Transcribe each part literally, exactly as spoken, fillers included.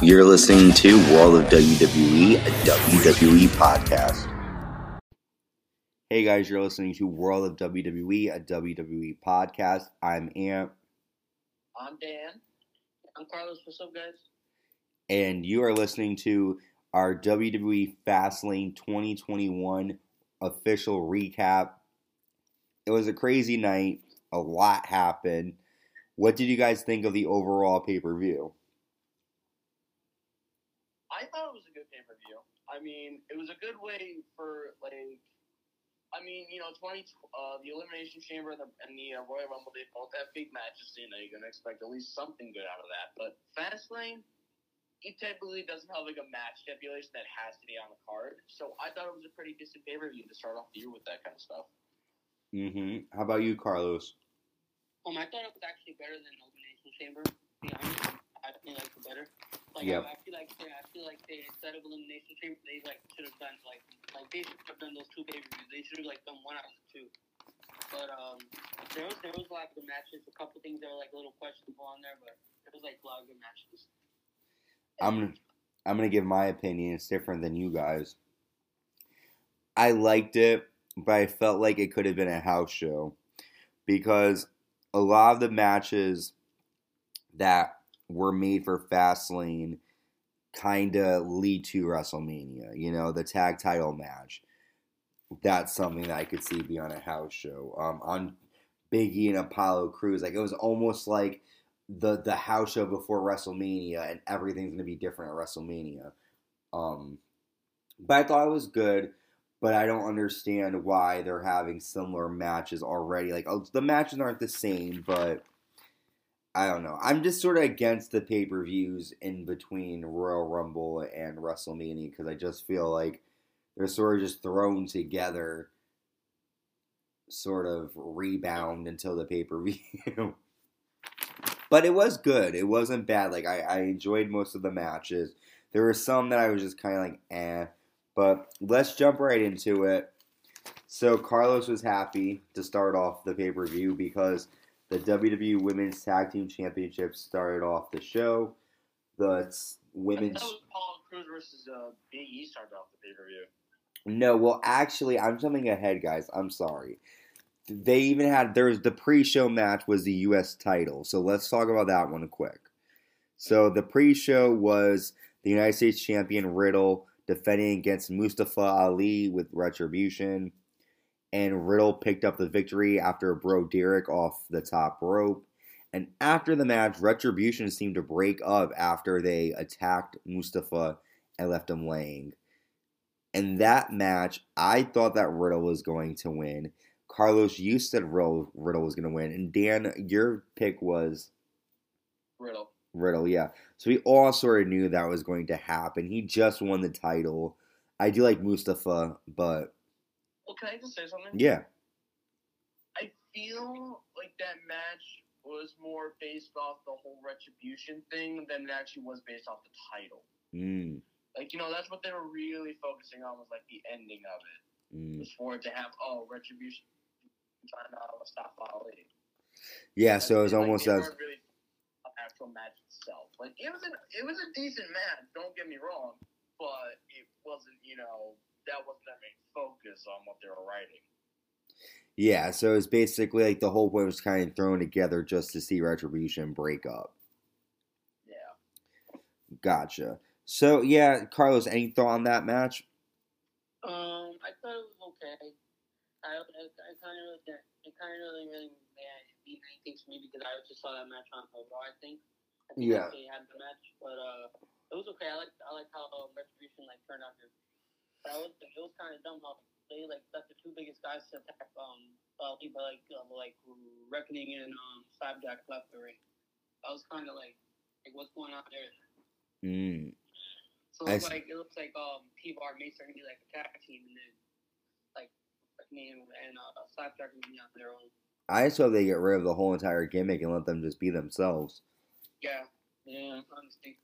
You're listening to World of W W E, a W W E podcast. Hey guys, you're listening to World of W W E, a W W E podcast. I'm Amp. I'm Dan. I'm Carlos. What's up, guys? And you are listening to our W W E Fastlane twenty twenty-one official recap. It was a crazy night. A lot happened. What did you guys think of the overall pay-per-view? I thought it was a good pay-per-view. I mean, it was a good way for, like, I mean, you know, twenty, uh, the Elimination Chamber and the, and the uh, Royal Rumble, they both have big matches, you know, you're going to expect at least something good out of that. But Fastlane, it typically doesn't have, like, a match stipulation that has to be on the card. So I thought it was a pretty decent pay-per-view to start off the year with that kind of stuff. Mm-hmm. How about you, Carlos? Um, I thought it was actually better than Elimination Chamber, to be honest. I actually liked it better. Like, yep. I feel like they, I feel like they, instead of Elimination Chamber, they, like, should have done, like, like, they should have done those two pay-per-views. They should have, like, done one out of the two. But, um, there was, there was a lot of good matches. A couple things that were, like, a little questionable on there, but there was, like, a lot of good matches. I'm, I'm gonna give my opinion. It's different than you guys. I liked it, but I felt like it could have been a house show because a lot of the matches that were made for Fastlane kind of lead to WrestleMania. You know, the tag title match. That's something that I could see be on a house show. Um, on Big E and Apollo Crews, like it was almost like the the house show before WrestleMania, and everything's gonna be different at WrestleMania. Um, but I thought it was good. But I don't understand why they're having similar matches already. Like, oh, the matches aren't the same, but I don't know. I'm just sort of against the pay-per-views in between Royal Rumble and WrestleMania because I just feel like they're sort of just thrown together, sort of rebound until the pay-per-view. But it was good. It wasn't bad. Like, I, I enjoyed most of the matches. There were some that I was just kind of like, eh. But let's jump right into it. So Carlos was happy to start off the pay-per-view because the W W E Women's Tag Team Championship started off the show. The women's. I thought it was Apollo Crews versus uh, Big E started off the pay-per-view. No, well, actually, I'm jumping ahead, guys. I'm sorry. They even had there was the pre-show match was the U S title. So let's talk about that one quick. So the pre-show was the United States Champion Riddle defending against Mustafa Ali with Retribution. And Riddle picked up the victory after Bro Derek off the top rope. And after the match, Retribution seemed to break up after they attacked Mustafa and left him laying. In that match, I thought that Riddle was going to win. Carlos, you said Riddle, Riddle was going to win. And Dan, your pick was Riddle. Riddle, yeah. So we all sort of knew that was going to happen. He just won the title. I do like Mustafa, but... Well, can I just say something? Yeah. I feel like that match was more based off the whole Retribution thing than it actually was based off the title. Mm. Like, you know, that's what they were really focusing on was, like, the ending of it. Mm. Was for it to have, oh, Retribution trying to Mustafa Ali. Yeah, so it was almost like, as... Really actual match itself, like it was a it was a decent match. Don't get me wrong, but it wasn't, you know, that wasn't their main focus on what they were writing. Yeah, so it's basically like the whole point was kind of thrown together just to see Retribution break up. Yeah. Gotcha. So yeah, Carlos, any thought on that match? Um, I thought it was okay. I I, I kind of I kind of really really. Yeah. I think for me because I just saw that match on Raw. I think I think yeah. They had the match, but uh, it was okay. I like I like how uh, Retribution like turned out here. But I was it was kind of dumb how they like got the two biggest guys to attack um well people like uh, like Reckoning and um Cyberjack left the ring. I was kind of like like what's going on there. Mm. So it looks like it looks like um T-Bar and Mace are gonna be like a tag team, and then like Reckoning and uh, Cyberjack will be on their own. I just hope they get rid of the whole entire gimmick and let them just be themselves. Yeah, yeah, honestly.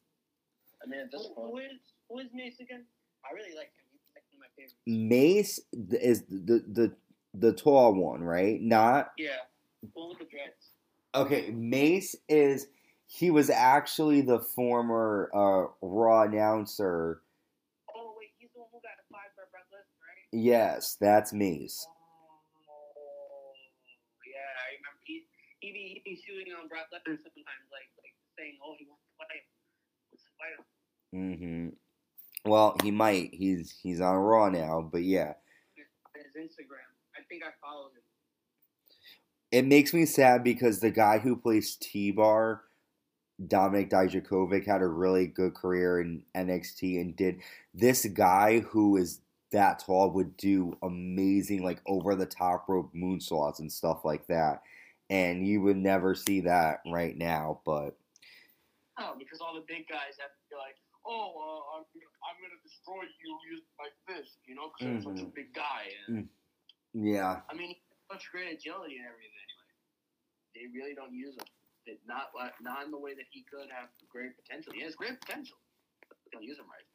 I mean, at this point, who is who is Mace again? I really like him. He's like one of my favorites. Mace is the the the tall one, right? Not yeah, one with the dreads. Okay, Mace is He was actually the former uh, Raw announcer. Oh, wait, he's the one who got a five for Brett Lesnar, right? Yes, that's Mace. Oh, yeah, I remember. He, he, be, he be shooting on Brett Lesnar sometimes, like, like saying, oh, he wants to fight him. He wants to fight him. Mm-hmm. Well, he might. He's he's on Raw now, but yeah. His Instagram. I think I followed him. It makes me sad because the guy who plays T-Bar, Dominic Dijakovic, had a really good career in N X T and did. This guy who is that tall would do amazing, like, over-the-top rope moonsaults and stuff like that. And you would never see that right now, but... Oh, because all the big guys have to be like, oh, uh, I'm, I'm going to destroy you using my fist, you know, because mm-hmm. I'm such a big guy. And yeah. I mean, such great agility and everything. Like, they really don't use him. They not, not in the way that he could have great potential. He has great potential, but they don't use him right.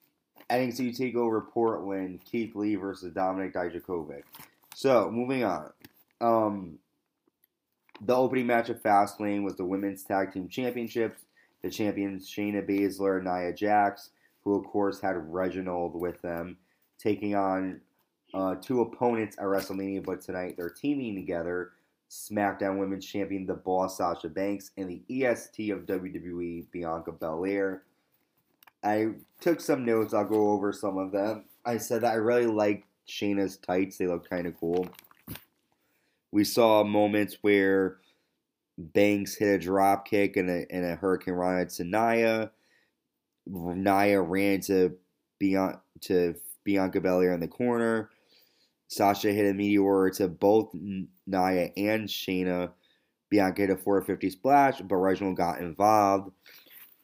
I think so. You take over Portland, Keith Lee versus Dominic Dijakovic. So, moving on. Um, the opening match of Fastlane was the Women's Tag Team Championships. The champions, Shayna Baszler and Nia Jax, who, of course, had Reginald with them, taking on uh, two opponents at WrestleMania, but tonight they're teaming together. SmackDown Women's Champion, the Boss, Sasha Banks, and the E S T of W W E, Bianca Belair. I took some notes. I'll go over some of them. I said that I really liked Shayna's tights. They look kind of cool. We saw moments where Banks hit a drop kick and a, and a hurricane rana to Nia. Nia ran to, Bian- to Bianca Belair in the corner. Sasha hit a meteor to both Nia and Shayna. Bianca hit a four fifty splash, but Reginald got involved.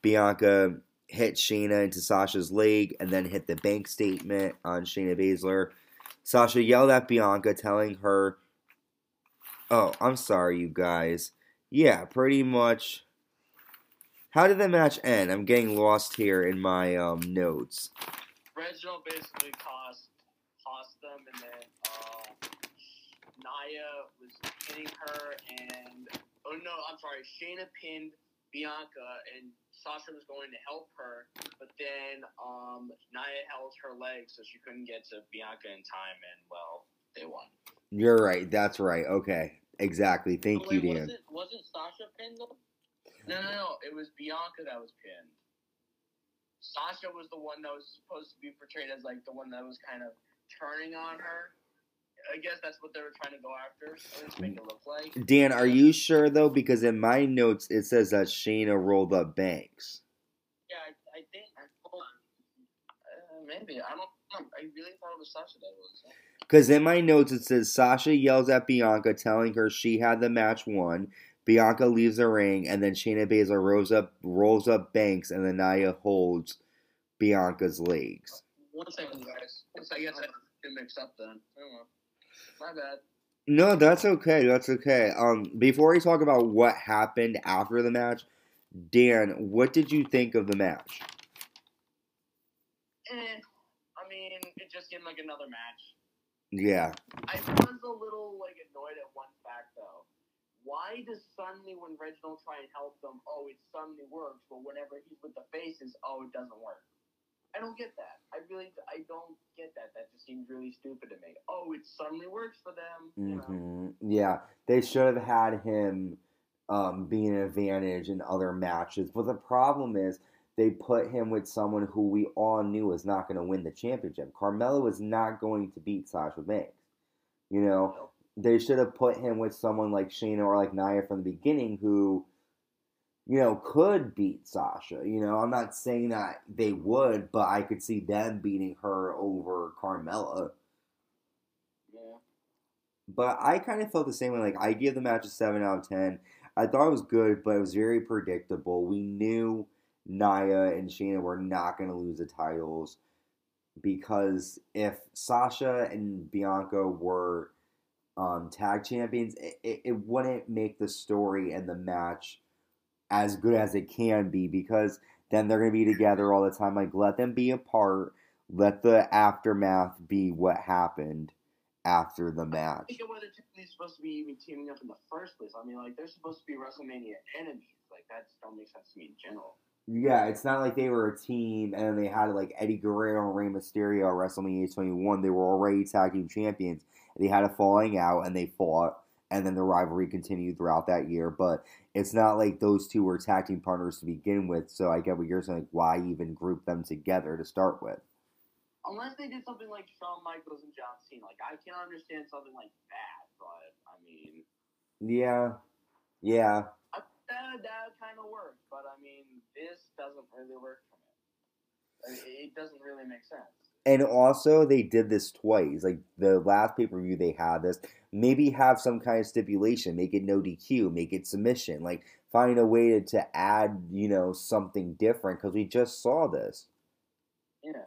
Bianca hit Shayna into Sasha's leg and then hit the bank statement on Shayna Baszler. Sasha yelled at Bianca, telling her, oh, I'm sorry, you guys. Yeah, pretty much. How did the match end? I'm getting lost here in my um, notes. Reginald basically tossed, tossed them, and then uh, Nia was pinning her, and oh no, I'm sorry, Shayna pinned Bianca, and Sasha was going to help her, but then um, Nia held her leg, so she couldn't get to Bianca in time, and well, they won. You're right. That's right. Okay. Exactly. Thank oh, wait, you, Dan. Wasn't, wasn't Sasha pinned though? No, no, no. It was Bianca that was pinned. Sasha was the one that was supposed to be portrayed as like the one that was kind of turning on her. I guess that's what they were trying to go after. That's what it looked like. Dan, are you sure though? Because in my notes it says that Shayna rolled up Banks. Yeah, I, I think. Hold on. Uh, maybe I don't. I really thought it was Sasha that was. Because in my notes it says Sasha yells at Bianca, telling her she had the match won. Bianca leaves the ring, and then Shayna Baszler rolls up, rolls up Banks, and then Nia holds Bianca's legs. One second, guys. I guess I didn't mix up then. My bad. No, that's okay. That's okay. Um, before we talk about what happened after the match, Dan, what did you think of the match? Eh, I mean, it just seemed like another match. Yeah. I was a little, like, annoyed at one fact, though. Why does suddenly when Reginald try and help them, oh, it suddenly works, but whenever he's with the faces, oh, it doesn't work? I don't get that. I really, I don't get that. That just seems really stupid to me. Oh, it suddenly works for them, you mm-hmm. know? Yeah, they should have had him um, be an advantage in other matches, but the problem is they put him with someone who we all knew was not going to win the championship. Carmella was not going to beat Sasha Banks. You know, they should have put him with someone like Shayna or like Nia from the beginning who, you know, could beat Sasha. You know, I'm not saying that they would, but I could see them beating her over Carmella. Yeah. But I kind of felt the same way. Like, I give the match a seven out of ten. I thought it was good, but it was very predictable. We knew Nia and Shayna were not going to lose the titles because if Sasha and Bianca were um, tag champions, it, it, it wouldn't make the story and the match as good as it can be because then they're going to be together all the time. Like, let them be apart. Let the aftermath be what happened after the match. I think it wasn't supposed to be even teaming up in the first place. I mean, like, they're supposed to be WrestleMania enemies. Like, that just don't make sense to me in general. Yeah, it's not like they were a team and then they had, like, Eddie Guerrero and Rey Mysterio at WrestleMania twenty-one. They were already tag team champions. They had a falling out and they fought, and then the rivalry continued throughout that year. But it's not like those two were tag team partners to begin with, so I get what you're saying. Like, why even group them together to start with? Unless they did something like Shawn Michaels and John Cena. Like, I can understand something like that, but, I mean... Yeah. Yeah. I, that that kind of worked, but, I mean, this doesn't really work for me. I mean, it doesn't really make sense. And also, they did this twice. Like, the last pay-per-view they had this. Maybe have some kind of stipulation. Make it no D Q. Make it submission. Like, find a way to, to add, you know, something different, because we just saw this. Yeah.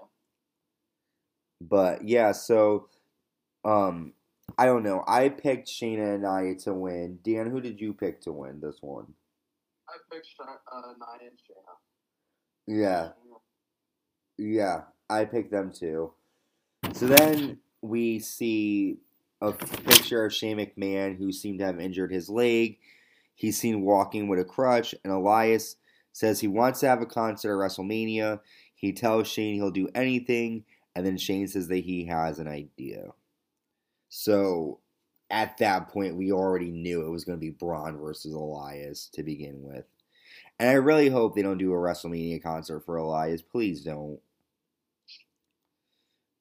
But, yeah, so, um, I don't know. I picked Shayna and Nia to win. Dan, who did you pick to win this one? I picked uh, Nia and Shayna. Yeah. Yeah, I picked them too. So then we see a picture of Shane McMahon, who seemed to have injured his leg. He's seen walking with a crutch, and Elias says he wants to have a concert at WrestleMania. He tells Shane he'll do anything. And then Shane says that he has an idea. So, at that point, we already knew it was going to be Braun versus Elias to begin with. And I really hope they don't do a WrestleMania concert for Elias. Please don't.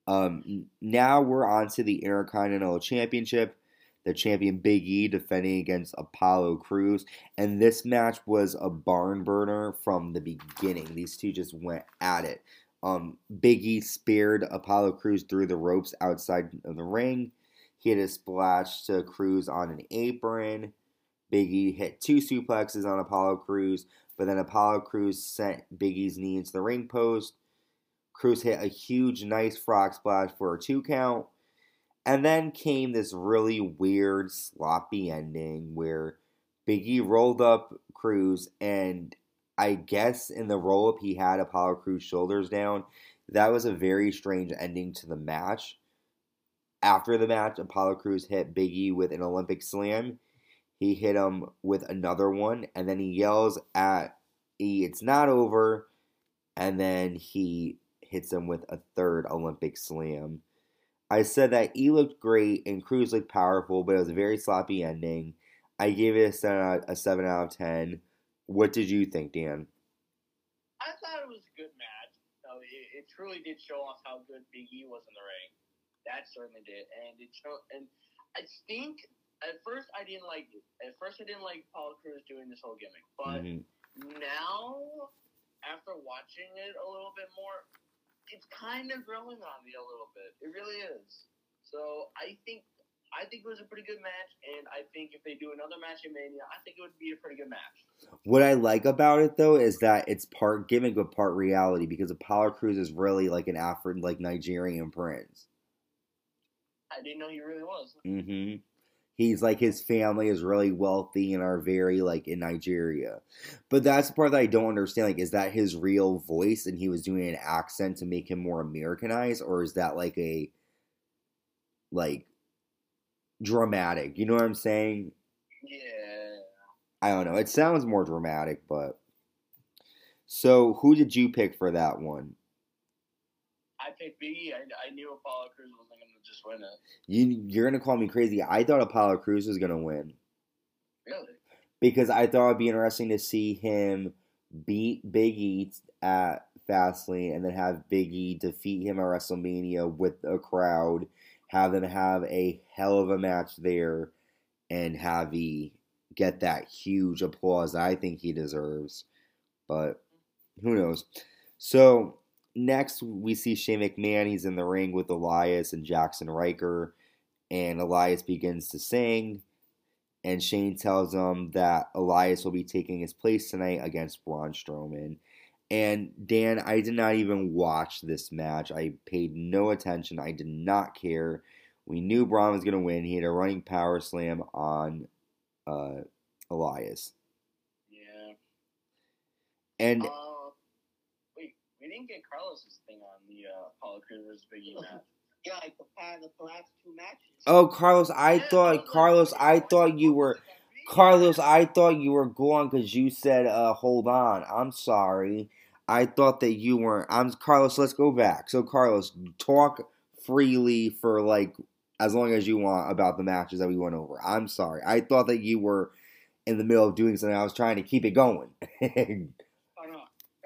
Um, now we're on to the Intercontinental Championship. The champion Big E defending against Apollo Crews. And this match was a barn burner from the beginning. These two just went at it. Um, Big E speared Apollo Crews through the ropes outside of the ring. He hit a splash to Crews on an apron. Big E hit two suplexes on Apollo Crews, but then Apollo Crews sent Big E's knee into the ring post. Crews hit a huge, nice frog splash for a two count. And then came this really weird, sloppy ending where Big E rolled up Crews, and I guess in the roll-up he had Apollo Crews' shoulders down. That was a very strange ending to the match. After the match, Apollo Crews hit Big E with an Olympic slam. He hit him with another one, and then he yells at E, "It's not over," and then he hits him with a third Olympic slam. I said that E looked great and Crews looked powerful, but it was a very sloppy ending. I gave it a seven out of ten. What did you think, Dan? I thought it was a good match. Uh, it, it truly did show off how good Big E was in the ring. That certainly did, and it showed. And I think at first I didn't like it. At first I didn't like Apollo Crews doing this whole gimmick, but mm-hmm. now after watching it a little bit more, it's kind of growing on me a little bit. It really is. So I think I think it was a pretty good match, and I think if they do another match in Mania, I think it would be a pretty good match. What I like about it, though, is that it's part gimmick but part reality, because Apollo Crews is really like an African, like Nigerian prince. I didn't know he really was. Mm-hmm. He's like, his family is really wealthy and are very like in Nigeria. But that's the part that I don't understand. Like, is that his real voice and he was doing an accent to make him more Americanized, or is that like a, like, dramatic, you know what I'm saying? Yeah. I don't know. It sounds more dramatic, but... So, who did you pick for that one? I picked Big E. I, I knew Apollo Crews wasn't going to just win it. You, you're going to call me crazy. I thought Apollo Crews was going to win. Really? Because I thought it would be interesting to see him beat Big E at Fastlane and then have Big E defeat him at WrestleMania with a crowd, have them have a hell of a match there, and have he get that huge applause I think he deserves. But who knows? So next we see Shane McMahon. He's in the ring with Elias and Jackson Riker, and Elias begins to sing, and Shane tells him that Elias will be taking his place tonight against Braun Strowman. And, Dan, I did not even watch this match. I paid no attention. I did not care. We knew Braun was going to win. He had a running power slam on uh, Elias. Yeah. And... Uh, wait, we didn't get Carlos's thing on the uh, Apollo Crews versus Big E match. Yeah, like the, the last two matches. Oh, Carlos, I yeah, thought... Carlos, I thought you were... Carlos, I thought you were gone because you said, uh, hold on. I'm sorry. I thought that you weren't. I'm Carlos, let's go back. So, Carlos, talk freely for, like, as long as you want about the matches that we went over. I'm sorry. I thought that you were in the middle of doing something. I was trying to keep it going.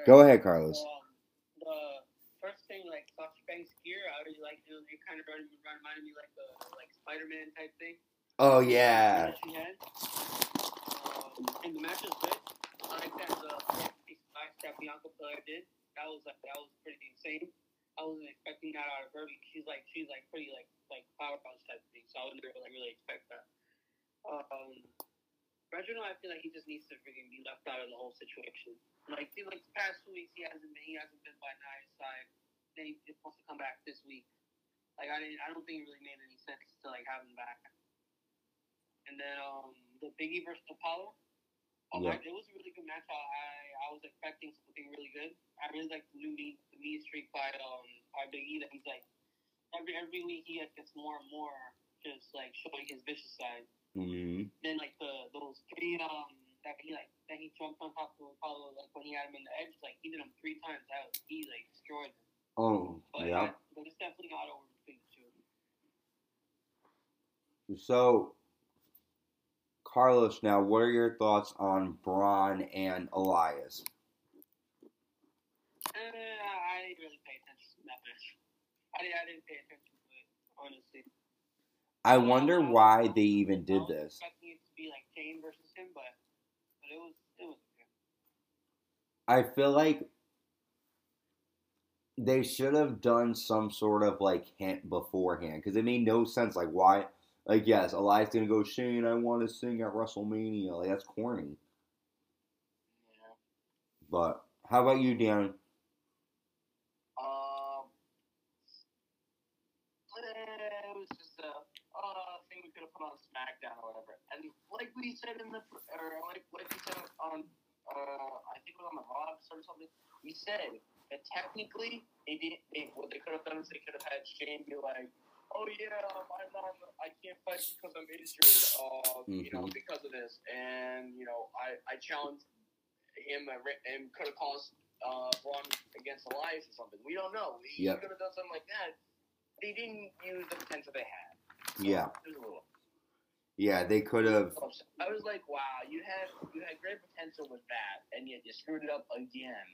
Go ahead, Carlos. Um, the first thing, like, Sasha Banks' gear, I already like, it, it kind of reminded me, like, the, like, Spider-Man type thing. Oh, yeah. She had. Um, and the match was good. I like that uh, that Bianca Belair did. That was like that was pretty insane. I wasn't expecting that out of her. She's like she's like pretty like like powerhouse type thing. So I wouldn't really, like, really expect that. Um, Reginald, I feel like he just needs to freaking be left out of the whole situation. Like, see, like the past two weeks he hasn't been he hasn't been by Nia's side. Then he just wants to come back this week. Like I didn't I don't think it really made any sense to like have him back. And then um, the Big E versus Apollo. Oh yeah. My, it was a really good match. I, I was expecting something really good. I really like the new meat, the meat streak by um by Big E. That he's like every every week he gets more and more just like showing his vicious side. Mm-hmm. Then like the those three um that he like that he jumped on top of Apollo like when he had him in the edge, like he did him three times. That was, he like destroyed him. Oh, but, yeah. That, but it's definitely not over between the two of them. So. Carlos, now, what are your thoughts on Braun and Elias? Uh, I didn't really pay attention to that match. I didn't, I didn't pay attention to it, honestly. I wonder why they even did this. I was expecting it to be like Kane versus him, but, but it was it was good. I feel like they should have done some sort of like hint beforehand because it made no sense. Like, why? Like, yes, Elias going to go, Shane, I want to sing at WrestleMania. Like, that's corny. Yeah. But how about you, Dan? Um, it was just a uh, thing we could have put on SmackDown or whatever. And like we said in the, or like, like we said on, uh, I think it was on the Raw episode or something, we said that technically they didn't, they, what they could have done is they could have had Shane be like, oh yeah, I'm not, I can't fight because I'm injured, uh, mm-hmm. you know, because of this, and you know, I, I challenged him and could have caused uh, Braun against Elias or something. We don't know. He yep. could have done something like that. They didn't use the potential they had. So yeah. Yeah, they could have. I was like, wow, you had you had great potential with that, and yet you screwed it up again.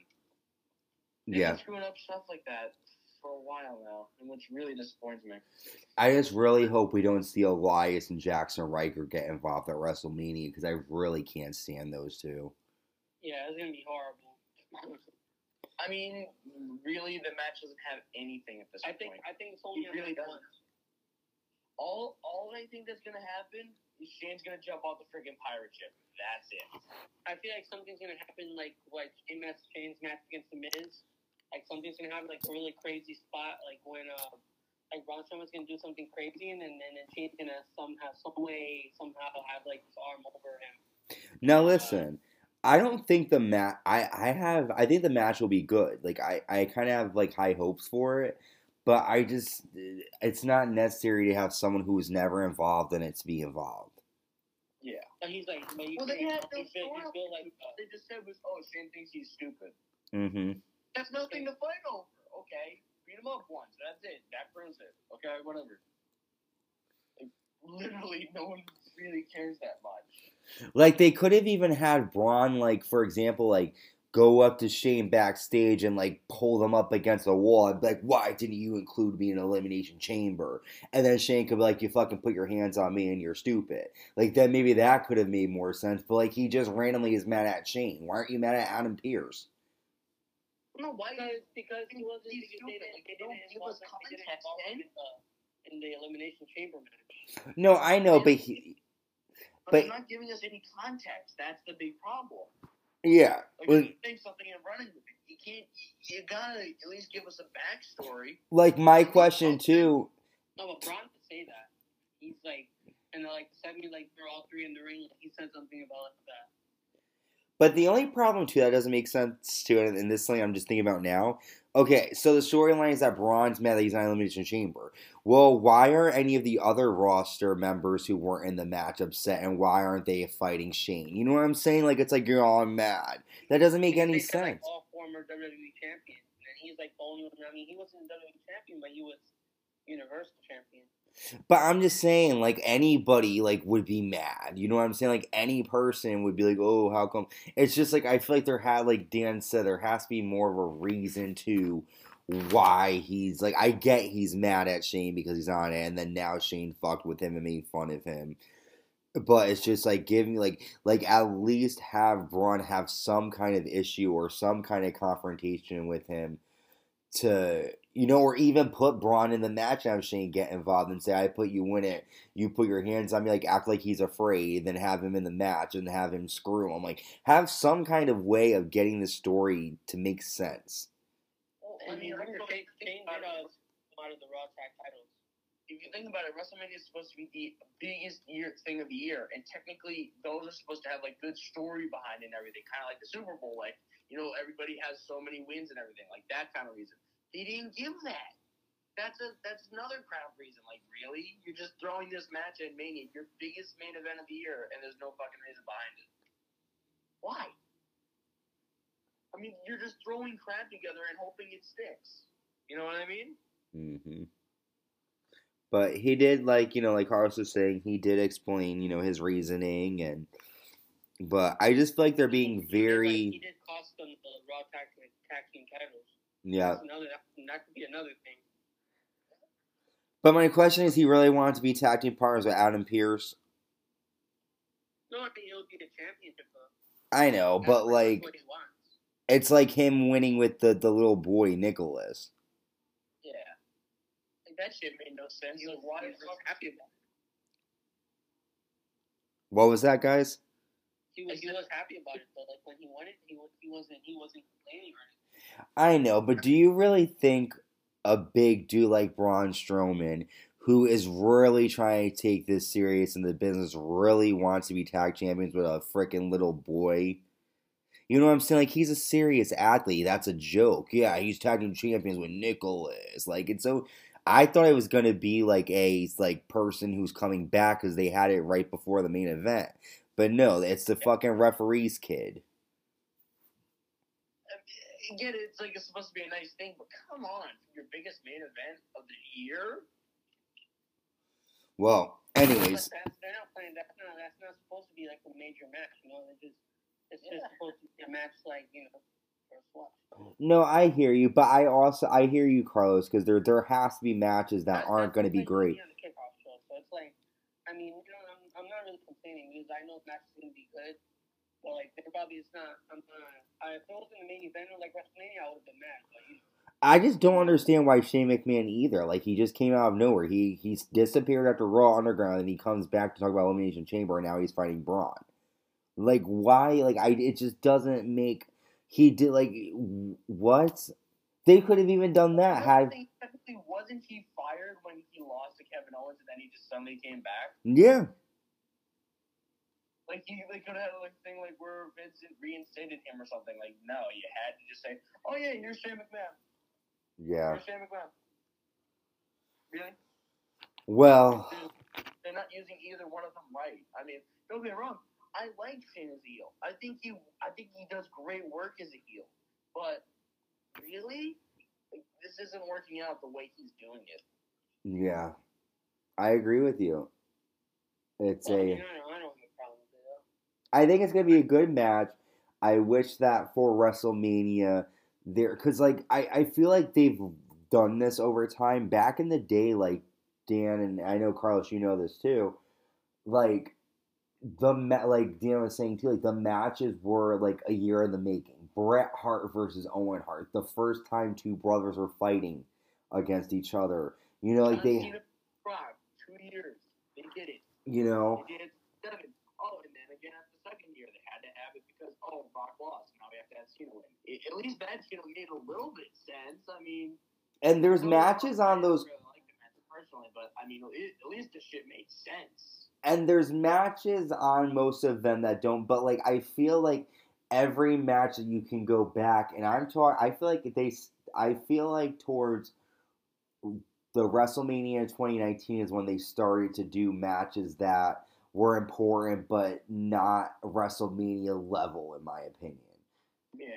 They've yeah, been screwing up stuff like that for a while now, and which really disappoints me. I just really hope we don't see Elias and Jackson Riker get involved at WrestleMania, because I really can't stand those two. Yeah, it's going to be horrible. I mean, really, the match doesn't have anything at this I point. Think, I think it's only it really doesn't. All, all I think that's going to happen is Shane's going to jump off the freaking pirate ship. That's it. I feel like something's going to happen, like, like in Shane's match against The Miz. Like, something's going to happen, like, a really crazy spot, like, when, uh, like, Braun Strowman's going to do something crazy, and then, and then Shane's going to somehow, some way, somehow have, like, his arm over him. Now, listen, uh, I don't think the match, I, I have, I think the match will be good. Like, I, I kind of have, like, high hopes for it, but I just, it's not necessary to have someone who was never involved in it to be involved. Yeah. And he's like, well, he's, well they had no story. Like, uh, they just said, was, oh, Shane thinks he's stupid. Mm-hmm. There's nothing to fight over, okay? Beat him up once, that's it. That proves it, okay? Whatever. Like, literally, no one really cares that much. Like, they could have even had Braun, like, for example, like, go up to Shane backstage and, like, pull them up against a wall and be like, why didn't you include me in Elimination Chamber? And then Shane could be like, you fucking put your hands on me and you're stupid. Like, then maybe that could have made more sense, but, like, he just randomly is mad at Shane. Why aren't you mad at Adam Pearce? No, why? Because he wasn't. He's stupid. Like, they don't give us context in the, in the Elimination Chamber match. No, I know, but he. But, but they're not giving us any context. That's the big problem. Yeah. Like, well, you think something and running with it. You can't. You gotta at least give us a backstory. Like my question too. No, but Braun could say that. He's like, and they're like, send me like they're all three in the ring. He said something about that. But the only problem, too, that doesn't make sense to it, and this is something I'm just thinking about now. Okay, so the storyline is that Braun's mad that he's not in the Elimination Chamber. Well, why are any of the other roster members who weren't in the match upset, and why aren't they fighting Shane? You know what I'm saying? Like, it's like, you're all mad. That doesn't make any sense. Like, all former W W E champions, and he's like the only one. I mean, he wasn't a W W E champion, but he was Universal champion. But I'm just saying, like, anybody, like, would be mad. You know what I'm saying? Like, any person would be like, oh, how come? It's just, like, I feel like there had, like Dan said, there has to be more of a reason to why he's, like, I get he's mad at Shane because he's on it, and then now Shane fucked with him and made fun of him. But it's just, like, give me, like, like, at least have Braun have some kind of issue or some kind of confrontation with him to... You know, or even put Braun in the match and have Shane get involved and say, I put you in it. You put your hands on me, like, act like he's afraid, then have him in the match and have him screw him. Like, have some kind of way of getting the story to make sense. Well, I mean, remember, Shane did a lot of the Raw Tag titles. If you think about it, WrestleMania is supposed to be the biggest year thing of the year, and technically those are supposed to have, like, good story behind it and everything, kind of like the Super Bowl. Like, you know, everybody has so many wins and everything, like that kind of reason. They didn't give that. That's a that's another crap reason. Like, really? You're just throwing this match at Mania, your biggest main event of the year, and there's no fucking reason behind it. Why? I mean, you're just throwing crap together and hoping it sticks. You know what I mean? Mm-hmm. But he did, like, you know, like Carlos was saying, he did explain, you know, his reasoning, and but I just feel like they're being he very... Did, like, he did cost them the Raw Tag Team titles. Yeah. That's another, that could be another thing. But my question is, he really wanted to be tag team partners with Adam Pearce? No, I mean, he'll be the championship. I know, that's but like, what he wants. It's like him winning with the, the little boy, Nicholas. Yeah. Like, that shit made no sense. He was like, so happy about it. What was that, guys? He was, he was happy about it, though. Like, when he won it, he, he, wasn't, he wasn't complaining or anything. I know, but do you really think a big dude like Braun Strowman, who is really trying to take this serious in the business, really wants to be tag champions with a freaking little boy? You know what I'm saying? Like, he's a serious athlete. That's a joke. Yeah, he's tag team champions with Nicholas. Like, it's so... I thought it was going to be, like, a like person who's coming back because they had it right before the main event. But no, it's the fucking referee's kid. Get it? It's like it's supposed to be a nice thing, but come on, your biggest main event of the year. Well, anyways, that's, they're not playing. That's not. That's not supposed to be like a major match. You know, it's just it's yeah. just supposed to be a match like you know. No, I hear you, but I also I hear you, Carlos, because there there has to be matches that that's aren't going to be great. On the kickoff show, so it's like, I mean, you know, I'm I'm not really complaining because I know the match is going to be good. But, like, they're probably it's not. I'm not. If it wasn't the main event, like WrestleMania, I would have been mad. But, you know. I just don't understand why Shane McMahon either. Like, he just came out of nowhere. He he's disappeared after Raw Underground, and he comes back to talk about Elimination Chamber, and now he's fighting Braun. Like, why? Like, I it just doesn't make. He did like what? They could have even done that. Had technically wasn't he fired when he lost to Kevin Owens, and then he just suddenly came back? Yeah. Like, he like, could have had a like, thing like where Vince reinstated him or something. Like, no, you had to just say, oh, yeah, you're Shane McMahon. Yeah. You're Shane McMahon. Really? Well. They're not using either one of them right. I mean, don't get me wrong. I like Shane as a heel. I think he, I think he does great work as a heel. But, really? Like, this isn't working out the way he's doing it. Yeah. I agree with you. It's well, a... You know, I don't I think it's going to be a good match. I wish that for WrestleMania there, because, like, I, I feel like they've done this over time. Back in the day, like, Dan, and I know, Carlos, you know this, too, like, the like Dan was saying, too, like, the matches were, like, a year in the making. Bret Hart versus Owen Hart, the first time two brothers were fighting against each other. You know, like, they... Two years. They did it. You know? They did seven. Oh, and then again, after the second year, they had to have it because, oh, Brock lost. Now we have to have Cena win. At least that, you know, made a little bit sense. I mean... And there's matches on those... I don't really like the matches personally, but, I mean, it, at least the shit made sense. And there's matches on most of them that don't, but, like, I feel like every match that you can go back, and I'm talking. I feel like they. I feel like towards the WrestleMania twenty nineteen is when they started to do matches that were important, but not WrestleMania level, in my opinion. Yeah.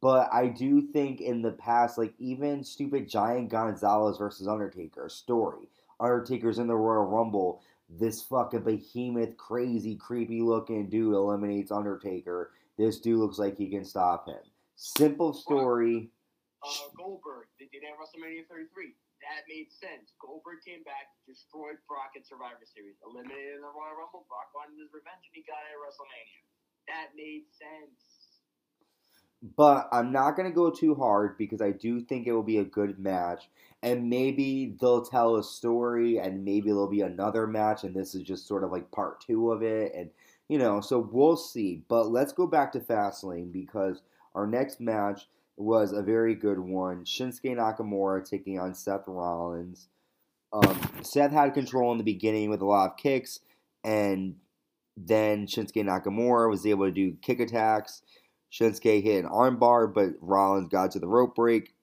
But I do think in the past, like even stupid Giant Gonzalez versus Undertaker story, Undertaker's in the Royal Rumble. This fucking behemoth, crazy, creepy-looking dude eliminates Undertaker. This dude looks like he can stop him. Simple story. Uh, Goldberg, they did at WrestleMania thirty-three. That made sense. Goldberg came back, destroyed Brock at Survivor Series, eliminated the Royal Rumble. Brock wanted his revenge, and he got it at WrestleMania. That made sense. But I'm not going to go too hard because I do think it will be a good match. And maybe they'll tell a story and maybe there'll be another match. And this is just sort of like part two of it. And, you know, so we'll see. But let's go back to Fastlane because our next match was a very good one. Shinsuke Nakamura taking on Seth Rollins. Um, Seth had control in the beginning with a lot of kicks. And then Shinsuke Nakamura was able to do kick attacks. Shinsuke hit an armbar, but Rollins got to the rope break.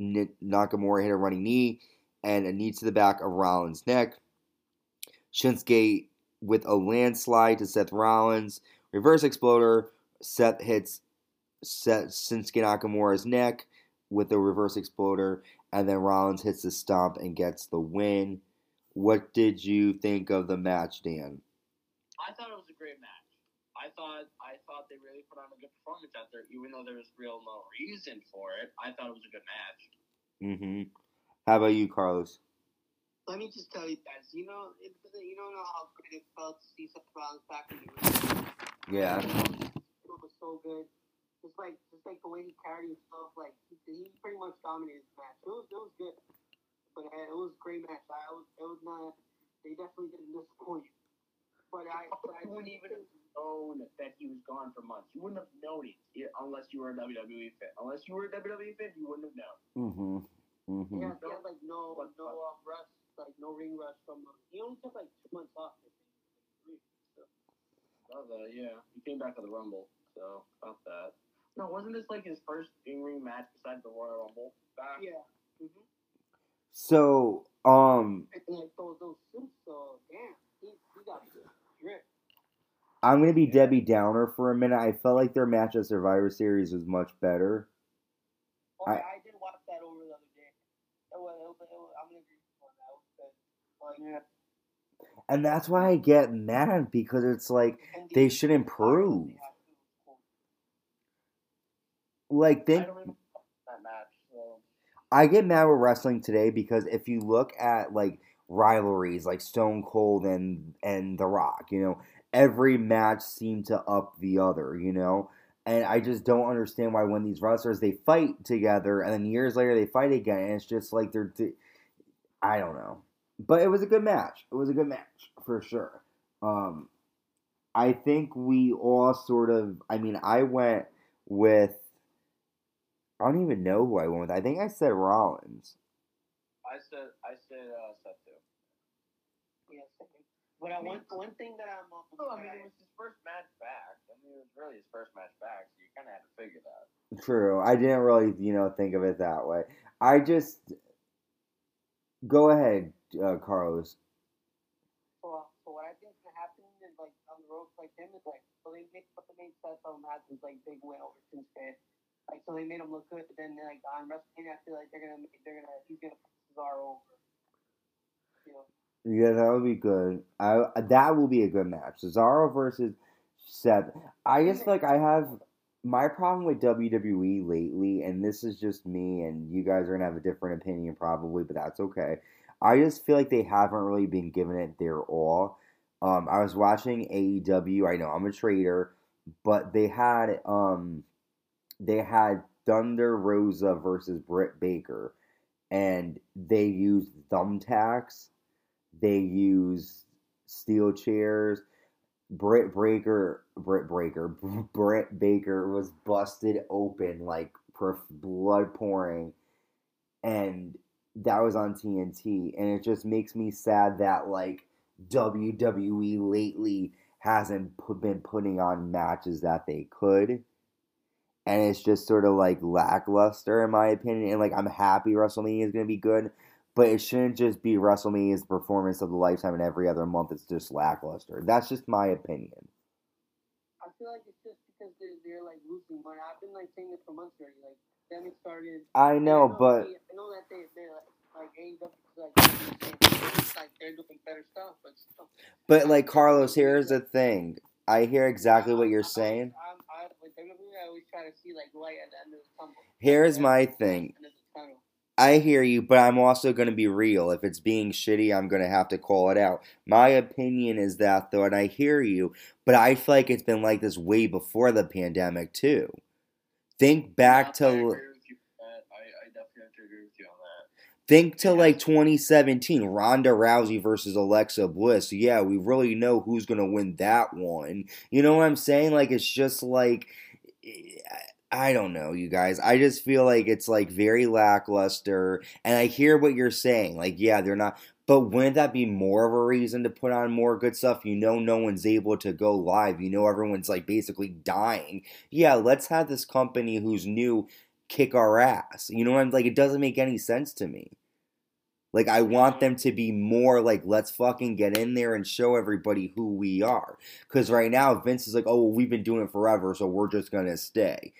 Nakamura hit a running knee and a knee to the back of Rollins' neck. Shinsuke with a landslide to Seth Rollins. Reverse exploder. Seth hits Seth, Shinsuke Nakamura's neck with a reverse exploder. And then Rollins hits the stomp and gets the win. What did you think of the match, Dan? I thought it was a great match. I thought I thought they really put on a good performance out there, even though there was real no reason for it. I thought it was a good match. Mm-hmm. How about you, Carlos? Let me just tell you guys, you know, it, you don't know how great it felt to see Seth Rollins back in the ring. Yeah. It was so good. Just like just like the way he carried himself, like he, he pretty much dominated the match. It was it was good, but it was a great match. I was it was not. They definitely didn't disappoint. But I, but I wouldn't even. Known that he was gone for months. You wouldn't have known it unless you were a W W E fan. Unless you were a W W E fan, you wouldn't have known. Mm-hmm. Mm-hmm. Yeah, they had like no, no uh, rest, like no ring rest from him. He only took like two months off. Love that, yeah. He came back to the Rumble, so about that. No, wasn't this like his first in-ring match besides the Royal Rumble? Back? Yeah. Mm-hmm. So, um. And like those those suits, so damn, he he got a grip. I'm going to be Debbie Downer for a minute. I felt like their match at Survivor Series was much better. Oh, I, I did watch that over the other day. It was, it was, it was, I'm going to agree with that. It was good. Like, and that's why I get mad, because it's like, they, they should improve. Like, they... I, don't really that match, so. I get mad with wrestling today, because if you look at, like, rivalries, like Stone Cold and, and The Rock, you know, every match seemed to up the other, you know? And I just don't understand why when these wrestlers, they fight together, and then years later they fight again, and it's just like they're... Th- I don't know. But it was a good match. It was a good match, for sure. Um, I think we all sort of... I mean, I went with... I don't even know who I went with. I think I said Rollins. I said... I said, uh, Seth, too. Yeah, Seth. But I one one thing that I'm off well, I mean, it was his first match back. I mean, it was really his first match back, so you kind of had to figure that. True. I didn't really, you know, think of it that way. I just... Go ahead, uh, Carlos. So, uh, so what I think is going to happen is, like, on the road, like, him is, like, so they make what the main sets of him was, like, big win over Shinsuke. Like, so they made him look good, but then, like, on WrestleMania, I feel like they're going to, they're going to, he's going to put Cesaro over. You know? Yeah, that would be good. I that will be a good match. Cesaro versus Seth. I just feel like I have my problem with W W E lately, and this is just me, and you guys are gonna have a different opinion probably, but that's okay. I just feel like they haven't really been giving it their all. Um, I was watching A E W. I know I'm a traitor, but they had um, they had Thunder Rosa versus Britt Baker, and they used thumbtacks. They use steel chairs. Britt Baker, Britt Baker, Britt Baker was busted open, like perf- blood pouring, and that was on T N T. And it just makes me sad that like W W E lately hasn't put, been putting on matches that they could. And it's just sort of, like, lackluster, in my opinion. And, like, I'm happy WrestleMania is going to be good. But it shouldn't just be WrestleMania's performance of the lifetime and every other month. It's just lackluster. That's just my opinion. I feel like it's just because they're, they're like, losing. But I've been, like, saying it for months already. Like, them started. I know, I know but. They, I know that they, they're, like, like, A E W, like, they're doing better stuff. But, stuff. But like, Carlos, here's the thing. I hear exactly what you're saying. I'm, I'm, with everything, I always try to see, like, light at the end of the tunnel. Here's my thing. I hear you, but I'm also going to be real. If it's being shitty, I'm going to have to call it out. My opinion is that, though, and I hear you, but I feel like it's been like this way before the pandemic, too. Think back to... I agree with you on that. I, I definitely agree with you on that. Think to, like, twenty seventeen, Ronda Rousey versus Alexa Bliss. Yeah, we really know who's going to win that one. You know what I'm saying? Like, it's just like... I don't know, you guys. I just feel like it's, like, very lackluster. And I hear what you're saying. Like, yeah, they're not... But wouldn't that be more of a reason to put on more good stuff? You know no one's able to go live. You know everyone's, like, basically dying. Yeah, let's have this company who's new kick our ass. You know what I'm... Like, it doesn't make any sense to me. Like, I want them to be more, like, let's fucking get in there and show everybody who we are. Because right now, Vince is like, oh, well, we've been doing it forever, so we're just going to stay.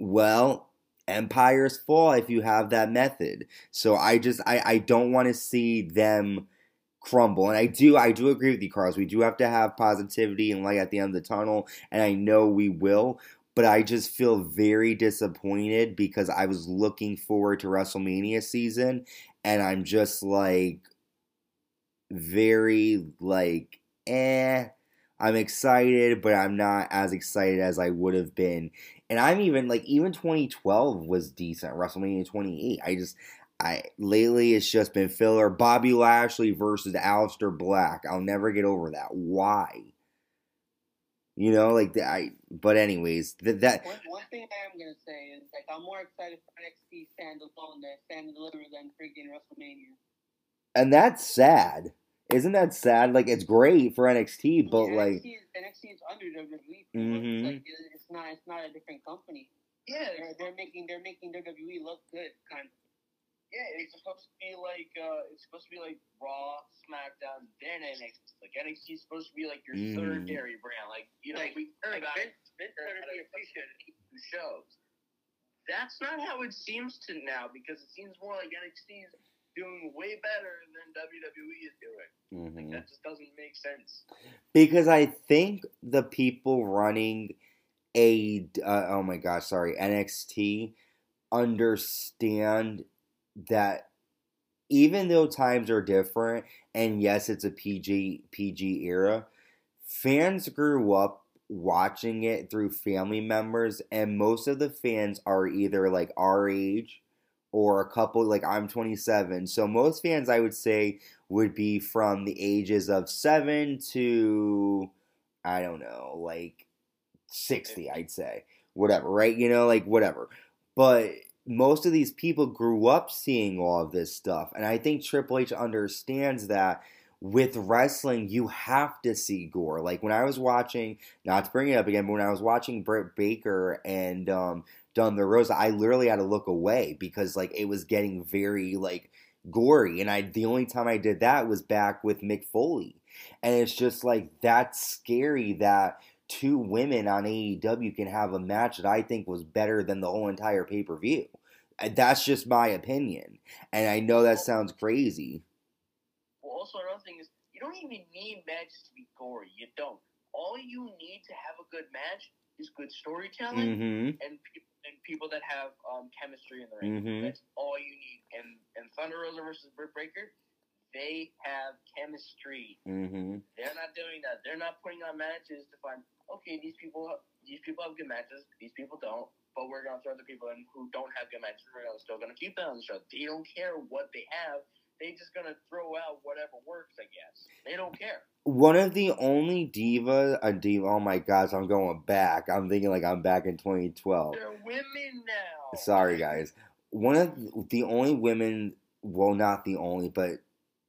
Well, empires fall if you have that method. So I just, I, I don't want to see them crumble. And I do, I do agree with you, Carlos. We do have to have positivity and light at the end of the tunnel. And I know we will. But I just feel very disappointed because I was looking forward to WrestleMania season. And I'm just like, very like, eh. I'm excited, but I'm not as excited as I would have been. And I'm even, like, even twenty twelve was decent. WrestleMania twenty-eight. I just, I, lately it's just been filler. Bobby Lashley versus Aleister Black. I'll never get over that. Why? You know, like, the, I, but anyways, th- that. One, one thing I am going to say is, like, I'm more excited for N X T Stand Alone than Stand and Deliver than freaking WrestleMania. And that's sad. Isn't that sad? Like, it's great for N X T, but, yeah, like... N X T is under W W E. Mm-hmm. Like, it's, not, it's not a different company. Yeah. They're, they're making they're making W W E look good, kind of. Yeah, it's supposed to be, like, uh, it's supposed to be, like, Raw, SmackDown, then N X T. Like, N X T is supposed to be, like, your mm. third dairy brand. Like, you know, like, we heard like about Vince, Vince started to appreciate the shows. That's not how it seems to now, because it seems more like N X T is... doing way better than W W E is doing. Mm-hmm. Like, that just doesn't make sense. Because I think the people running a uh, oh my gosh, sorry, N X T understand that even though times are different, and yes, it's a P G P G era, fans grew up watching it through family members, and most of the fans are either like our age. Or a couple, like I'm twenty-seven. So most fans, I would say, would be from the ages of seven to, I don't know, like sixty, I'd say. Whatever, right? You know, like whatever. But most of these people grew up seeing all of this stuff. And I think Triple H understands that with wrestling, you have to see gore. Like when I was watching, not to bring it up again, but when I was watching Britt Baker and, um, Thunder Rosa, I literally had to look away because like it was getting very like gory, and I the only time I did that was back with Mick Foley, and it's just like that's scary that two women on A E W can have a match that I think was better than the whole entire pay per view. That's just my opinion, and I know that sounds crazy. Well, also another thing is you don't even need matches to be gory. You don't. All you need to have a good match is good storytelling mm-hmm. and people. And people that have um, chemistry in the ring. Mm-hmm. That's all you need. And and Thunder Rosa versus Britt Baker, they have chemistry. Mm-hmm. They're not doing that. They're not putting on matches to find, okay, these people these people have good matches, these people don't, but we're going to throw the people in who don't have good matches. We're still going to keep them on the show. They don't care what they have. They're just going to throw out whatever works, I guess. They don't care. One of the only diva, a diva, oh my gosh, I'm going back. I'm thinking like I'm back in twenty twelve. They're women now. Sorry, guys. One of the only women, well, not the only, but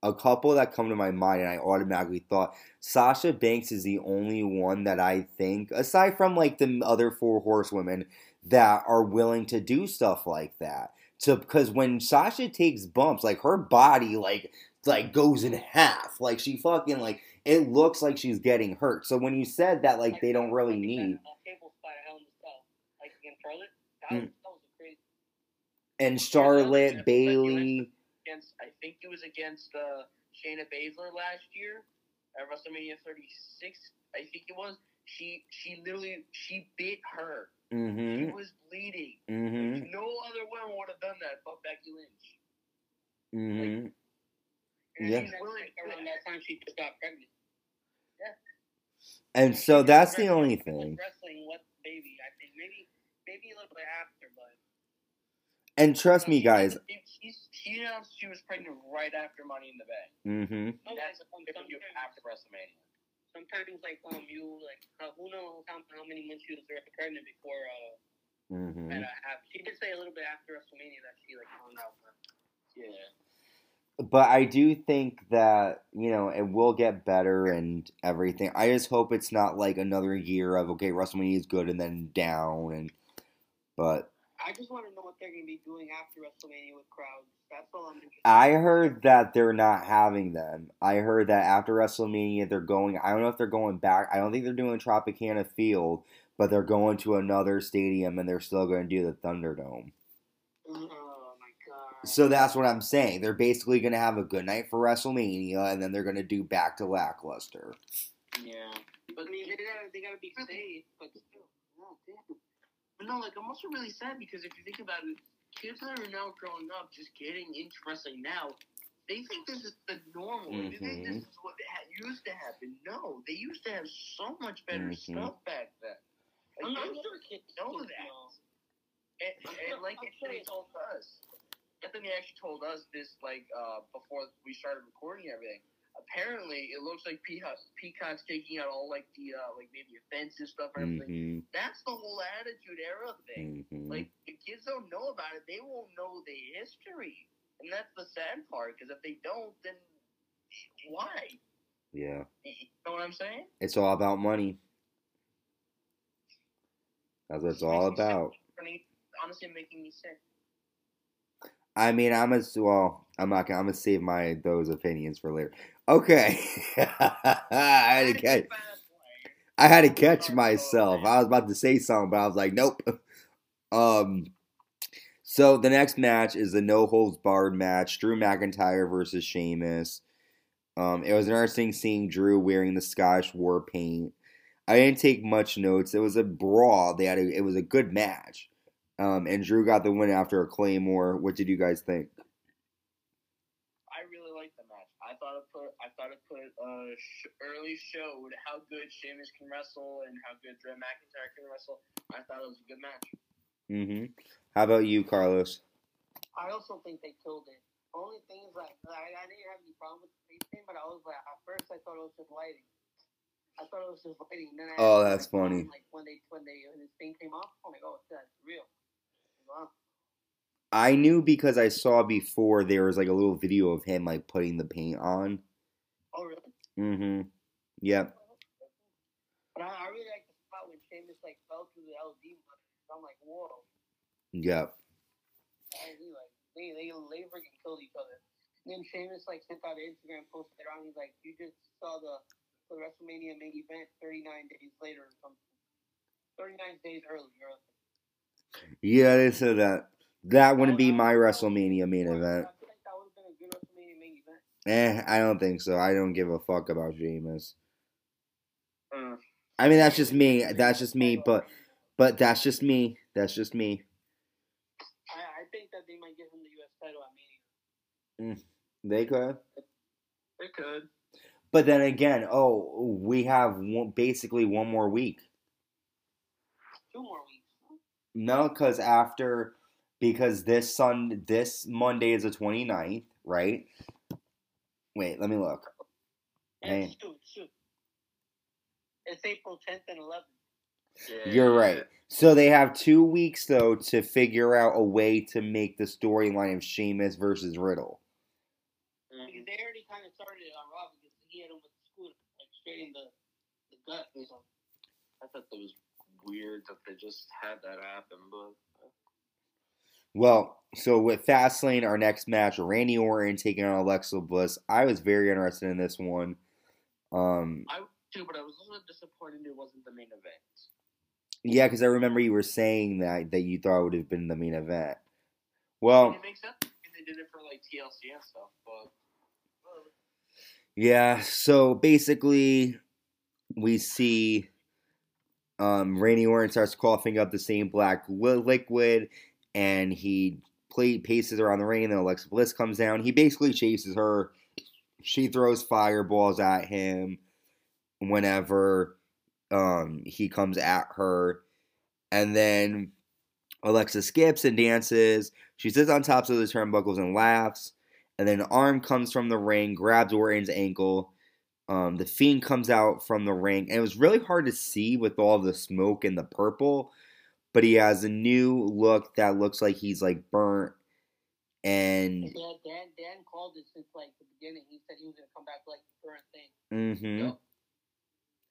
a couple that come to my mind, and I automatically thought Sasha Banks is the only one that I think, aside from like the other four horsewomen, that are willing to do stuff like that. So, because when Sasha takes bumps, like her body, like like goes in half, like she fucking like it looks like she's getting hurt. So when you said that, like they don't really need. Mm. And Charlotte yeah, Bailey. Against, I think it was against uh, Shayna Baszler last year at WrestleMania thirty-six. I think it was. She she literally she bit her. Mm-hmm. She was bleeding. Mm-hmm. No other woman would have done that but Becky Lynch. Mm-hmm. Like, and yeah. She around that time she just got pregnant. Yeah. And so that's the only thing. Wrestling with baby, I think maybe. Maybe a little bit after, but... And trust me, guys... She, she announced she was pregnant right after Money in the Bank. Mm-hmm. That's sometimes after WrestleMania. Sometimes, like, um, you, like, uh, who knows how, how many months she was pregnant before, uh... Mm-hmm. And, uh, she did say a little bit after WrestleMania that she, like, hung out with. Yeah. But I do think that, you know, it will get better and everything. I just hope it's not, like, another year of, okay, WrestleMania is good and then down and... But I just want to know what they're going to be doing after WrestleMania with crowds. That's all I'm interested in. I heard that they're not having them. I heard that after WrestleMania, they're going – I don't know if they're going back. I don't think they're doing Tropicana Field, but they're going to another stadium, and they're still going to do the Thunderdome. Oh, my God. So that's what I'm saying. They're basically going to have a good night for WrestleMania, and then they're going to do back to lackluster. Yeah. But, I mean, they got to they gotta be safe, but still. Oh, damn. But no, like, I'm also really sad because if you think about it, kids that are now growing up, just getting into wrestling now, they think this is the normal. Mm-hmm. They think this is what used to happen. No, they used to have so much better mm-hmm. stuff back then. Like, I'm not sure kids know that. And, and like Anthony told us, Anthony actually told us this, like, uh, before we started recording everything. Apparently, it looks like Peacock's taking out all, like, the, uh, like, maybe offensive stuff or everything. Mm-hmm. That's the whole Attitude Era thing. Mm-hmm. Like, if kids don't know about it, they won't know the history. And that's the sad part, because if they don't, then why? Yeah. You know what I'm saying? It's all about money. That's what it's all about. Honestly, making me sick. I mean, I'm a, well, I'm not gonna, I'm gonna save my, those opinions for later. Okay. I had to catch, I had to catch myself. I was about to say something, but I was like, nope. Um, so the next match is the no holds barred match, Drew McIntyre versus Sheamus. Um, it was interesting seeing Drew wearing the Scottish war paint. I didn't take much notes. It was a brawl. They had a, it was a good match. Um, and Drew got the win after a Claymore. What did you guys think? I really liked the match. I thought it put, I thought it put, uh, sh- early showed how good Sheamus can wrestle and how good Drew McIntyre can wrestle. I thought it was a good match. Mm-hmm. How about you, Carlos? I also think they killed it. Only thing is, like, I, I didn't have any problem with the thing, but I was like, at first I thought it was just lighting. I thought it was just lighting. Then I oh, that's funny. Like, when they, when they, when this thing came off, I'm like, oh, that's real. I knew because I saw before there was like a little video of him like putting the paint on. Oh, really? Mm-hmm. Yeah. But I really like the spot when Sheamus like fell through the L D. I'm like, whoa. Yep. I really like they they labor and killed each other. And then Sheamus like sent out an Instagram post later on. He's like, you just saw the, the WrestleMania main event thirty-nine days later or something. thirty-nine days early. Or Yeah, they said that. That wouldn't be my WrestleMania main event. I feel like that would have been a good WrestleMania main event. Eh, I don't think so. I don't give a fuck about Sheamus. Mm. I mean, that's just me. That's just me, but but that's just me. That's just me. I, I think that they might give him the U S title at Mania. Mm, they could. They could. But then again, oh, we have one, basically one more week. Two more weeks. No, because after, because this sun, this Monday is the twenty-ninth, right? Wait, let me look. Hey. Shoot, shoot. It's April tenth and eleventh. Yeah. You're right. So they have two weeks, though, to figure out a way to make the storyline of Sheamus versus Riddle. Mm-hmm. mean, they already kind of started it on Raw because he had him with the scooter, like straight in the, the gut or something. I thought that was weird that they just had that happen, but. Well, so with Fastlane, our next match, Randy Orton taking on Alexa Bliss. I was very interested in this one. Um, I was too, but I was a little disappointed it wasn't the main event. Yeah, because I remember you were saying that that you thought it would have been the main event. Well, it makes sense. They did it for like T L C and stuff, but yeah. So basically, we see um, Randy Orton starts coughing up the same black liquid. And he play, paces around the ring, and then Alexa Bliss comes down. He basically chases her. She throws fireballs at him whenever um, he comes at her. And then Alexa skips and dances. She sits on top of the turnbuckles and laughs. And then an arm comes from the ring, grabs Orton's ankle. Um, the Fiend comes out from the ring. And it was really hard to see with all the smoke and the purple. But he has a new look that looks like he's, like, burnt. And yeah, Dan, Dan called it since, like, the beginning. He said he was going to come back with, like, the burnt thing. Mm-hmm. Yep.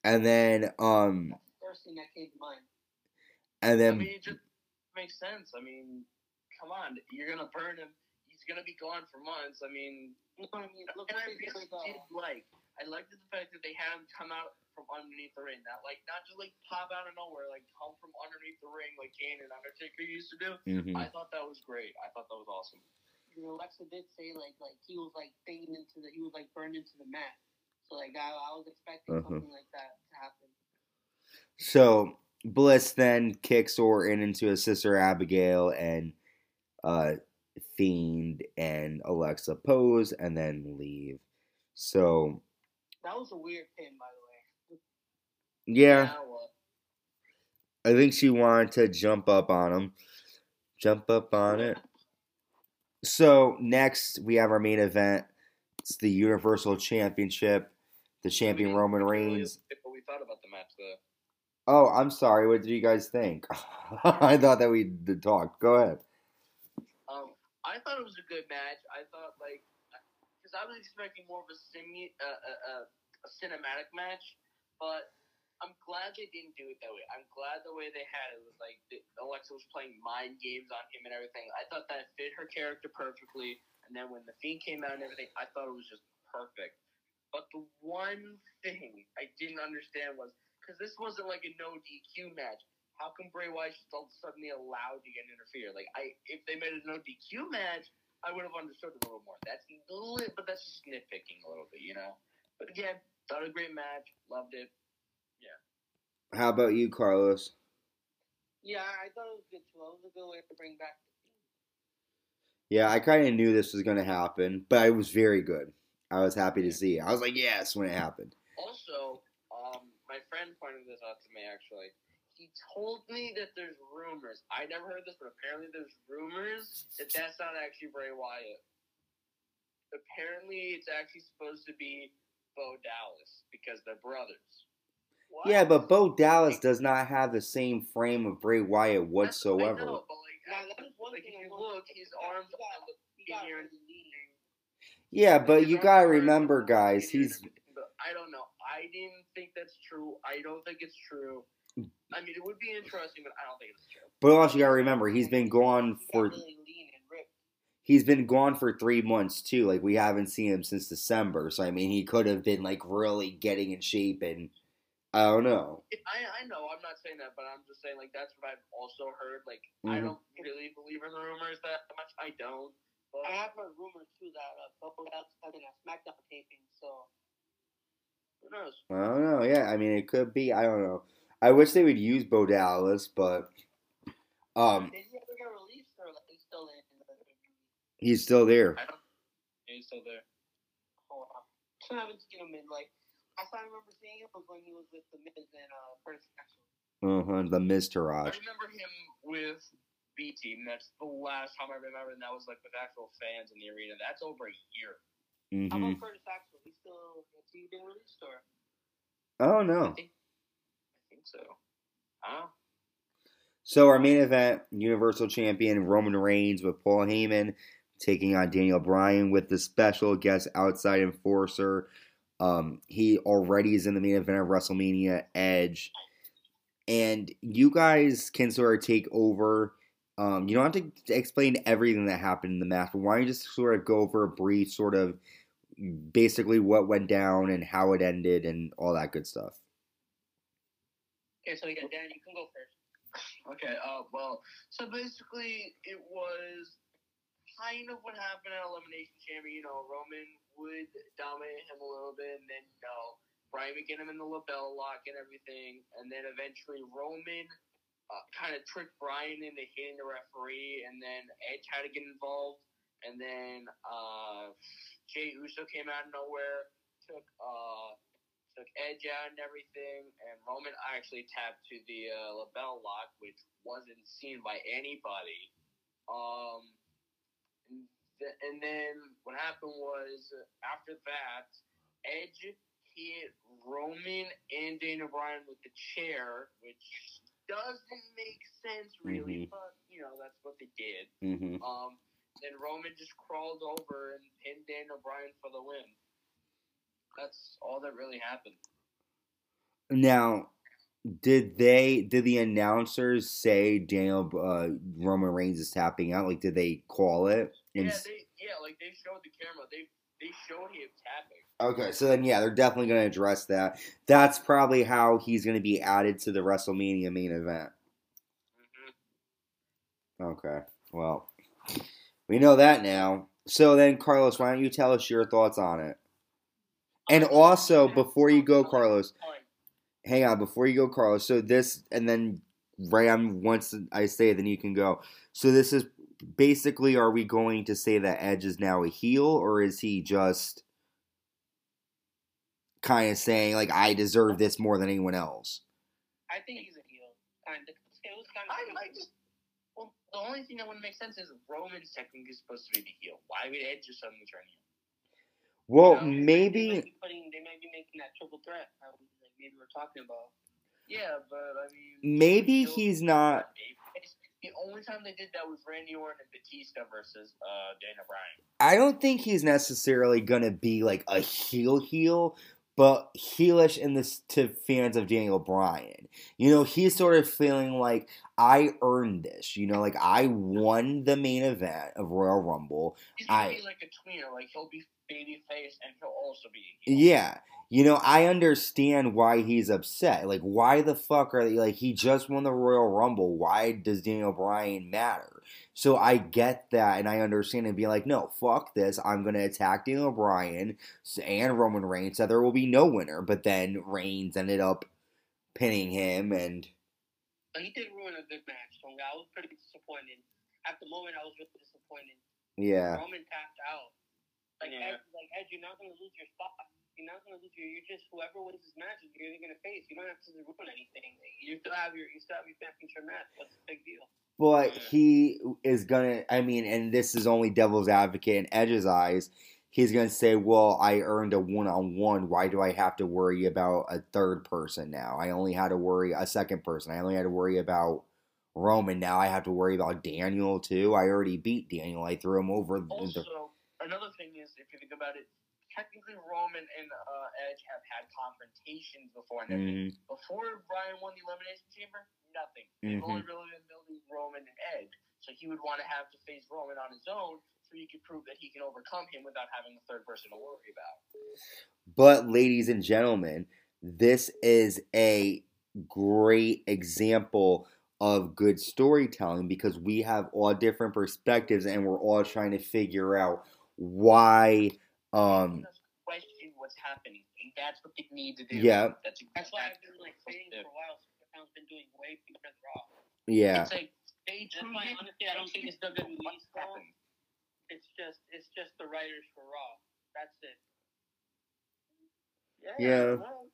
And then, um... That's the first thing that came to mind. And then... I mean, it just makes sense. I mean, come on. You're going to burn him. He's going to be gone for months. I mean... You know what I mean? Look, and I really did like... I liked the fact that they had him come out from underneath the ring. Not, like, not just, like, pop out of nowhere. Like, come from underneath the ring like Kane and Undertaker used to do. Mm-hmm. I thought that was great. I thought that was awesome. You know, Alexa did say, like, like he was, like, thinged into the – he was, like, burned into the mat. So, like, I, I was expecting uh-huh. something like that to happen. So, Bliss then kicks Orton into his sister Abigail and uh, Fiend and Alexa pose and then leave. So – that was a weird pin, by the way. Yeah. I think she wanted to jump up on him. Jump up on it. So, next, we have our main event. It's the Universal Championship. The champion, I mean, Roman Reigns. What we thought about the match, though. Oh, I'm sorry. What did you guys think? I thought that we talked. Go ahead. Um, I thought it was a good match. I thought, like... I was expecting more of a, cine, uh, uh, a cinematic match, but I'm glad they didn't do it that way. I'm glad the way they had it was like the, Alexa was playing mind games on him and everything. I thought that fit her character perfectly, and then when the Fiend came out and everything, I thought it was just perfect. But the one thing I didn't understand was, because this wasn't like a no D Q match, how come Bray Wyatt just all suddenly allowed to get interfered? Like, I if they made a no D Q match, I would have understood it a little more. That's lit, but that's just nitpicking a little bit, you know? But again, thought a great match. Loved it. Yeah. How about you, Carlos? Yeah, I thought it was good, too. It was a good way to bring back the Fiend. Yeah, I kind of knew this was going to happen, but it was very good. I was happy to see it. I was like, yes, when it happened. Also, um, my friend pointed this out to me, actually. He told me that there's rumors. I never heard this, but apparently there's rumors that that's not actually Bray Wyatt. Apparently it's actually supposed to be Bo Dallas because they're brothers. What? Yeah, but Bo Dallas does not have the same frame of Bray Wyatt whatsoever. I know, but like, now, that's one like thing if you look, his arms are in here and leaning. Yeah, but you gotta remember, guys, he's... I don't know. I didn't think that's true. I don't think it's true. I mean, it would be interesting, but I don't think it's true. But also, you gotta remember, he's been gone for he's been gone for three months too. Like, we haven't seen him since December, so I mean, he could have been like really getting in shape, and I don't know. I I know I'm not saying that, but I'm just saying like that's what I've also heard. Like, mm-hmm. I don't really believe in the rumors that much. I don't. But I have heard rumors too that uh, Bo Dallas had a SmackDown taping, so who knows? I don't know. Yeah, I mean, it could be. I don't know. I wish they would use Bo Dallas, but um, did he ever get released, or like he's still in? He's still there. I don't, he's still there. Oh, I haven't seen him in like last time I remember seeing him was when he was with the Miz and uh, Curtis Axel. Uh huh. The Miz Taraj. I remember him with B Team. That's the last time I remember, and that was like with actual fans in the arena. That's over a year. Mm-hmm. How about Curtis Axel? He still has he been released, or? Oh no. So, huh? So our main event, Universal Champion Roman Reigns with Paul Heyman taking on Daniel Bryan with the special guest outside enforcer. Um, he already is in the main event of WrestleMania, Edge. And you guys can sort of take over. Um, you don't have to explain everything that happened in the match, but why don't you just sort of go over a brief sort of basically what went down and how it ended and all that good stuff. Okay, so yeah, Dan, you can go first. Okay, uh, well, so basically it was kind of what happened at Elimination Chamber. You know, Roman would dominate him a little bit, and then, you know, Bryan would get him in the label lock and everything, and then eventually Roman uh, kind of tricked Bryan into hitting the referee, and then Edge had to get involved, and then uh, Jey Uso came out of nowhere, took... Uh, took Edge out and everything, and Roman actually tapped to the uh, label lock, which wasn't seen by anybody. Um, and, th- and then what happened was, after that, Edge hit Roman and Daniel Bryan with the chair, which doesn't make sense, really, mm-hmm. but, you know, that's what they did. Mm-hmm. Um, then Roman just crawled over and pinned Daniel Bryan for the win. That's all that really happened. Now, did they? Did the announcers say Daniel uh, Roman Reigns is tapping out? Like, did they call it? Yeah, they, yeah, like they showed the camera. They they showed him tapping. Okay, so then yeah, they're definitely going to address that. That's probably how he's going to be added to the WrestleMania main event. Mm-hmm. Okay, well, we know that now. So then, Carlos, why don't you tell us your thoughts on it? And also, before you go, Carlos, hang on, before you go, Carlos, so this, and then right on, once I say it, then you can go. So this is basically, are we going to say that Edge is now a heel, or is he just kind of saying, like, I deserve this more than anyone else? I think he's a heel. Kind of, it was kind of I, I just, well, the only thing that wouldn't make sense is Roman's technically supposed to be the heel. Why would Edge just suddenly turn heel? Well, you know, maybe they might, be putting, they might be making that triple threat that we, like, maybe we're talking about. Yeah, but I mean, maybe he's not. The only time they did that was Randy Orton and Batista versus uh, Daniel Bryan. I don't think he's necessarily gonna be like a heel heel, but heelish in this to fans of Daniel Bryan. You know, he's sort of feeling like, I earned this, you know, like I won the main event of Royal Rumble. He's gonna I, be like a tweener, like he'll be baby face and he'll also be a heel. Yeah. You know, I understand why he's upset. Like, why the fuck are they, like, he just won the Royal Rumble. Why does Daniel Bryan matter? So I get that, and I understand and be like, no, fuck this. I'm gonna attack Daniel Bryan and Roman Reigns, so there will be no winner. But then Reigns ended up pinning him, and he did ruin a good match, so I was pretty disappointed. At the moment, I was really disappointed. Yeah. Roman tapped out. Like, yeah. Ed, like Ed, you're not going to lose your spot. You're not going to lose your... You're just... Whoever wins this match, you're going to face. You don't have to ruin anything. You still have your... You still have your championship match. What's the big deal? But yeah. He is going to... I mean, and this is only devil's advocate in Edge's eyes. He's going to say, well, I earned a one-on-one. Why do I have to worry about a third person now? I only had to worry... A second person. I only had to worry about Roman. Now I have to worry about Daniel, too. I already beat Daniel. I threw him over... Also, the, another thing is, if you think about it, technically Roman and uh, Edge have had confrontations before. And mm-hmm. Before Bryan won the Elimination Chamber, nothing. They've mm-hmm. only really been building Roman and Edge. So he would want to have to face Roman on his own so he could prove that he can overcome him without having a third person to worry about. But, ladies and gentlemen, this is a great example of good storytelling because we have all different perspectives and we're all trying to figure out why um question what's happening. And that's what they need to do. Yeah. That's, that's why I've been like saying for a while SmackDown's been doing way better than Raw. Yeah. It's like they just why honestly I don't think it's W W E's fault. It's just it's just the writers for Raw. That's it. Yeah. yeah. Well,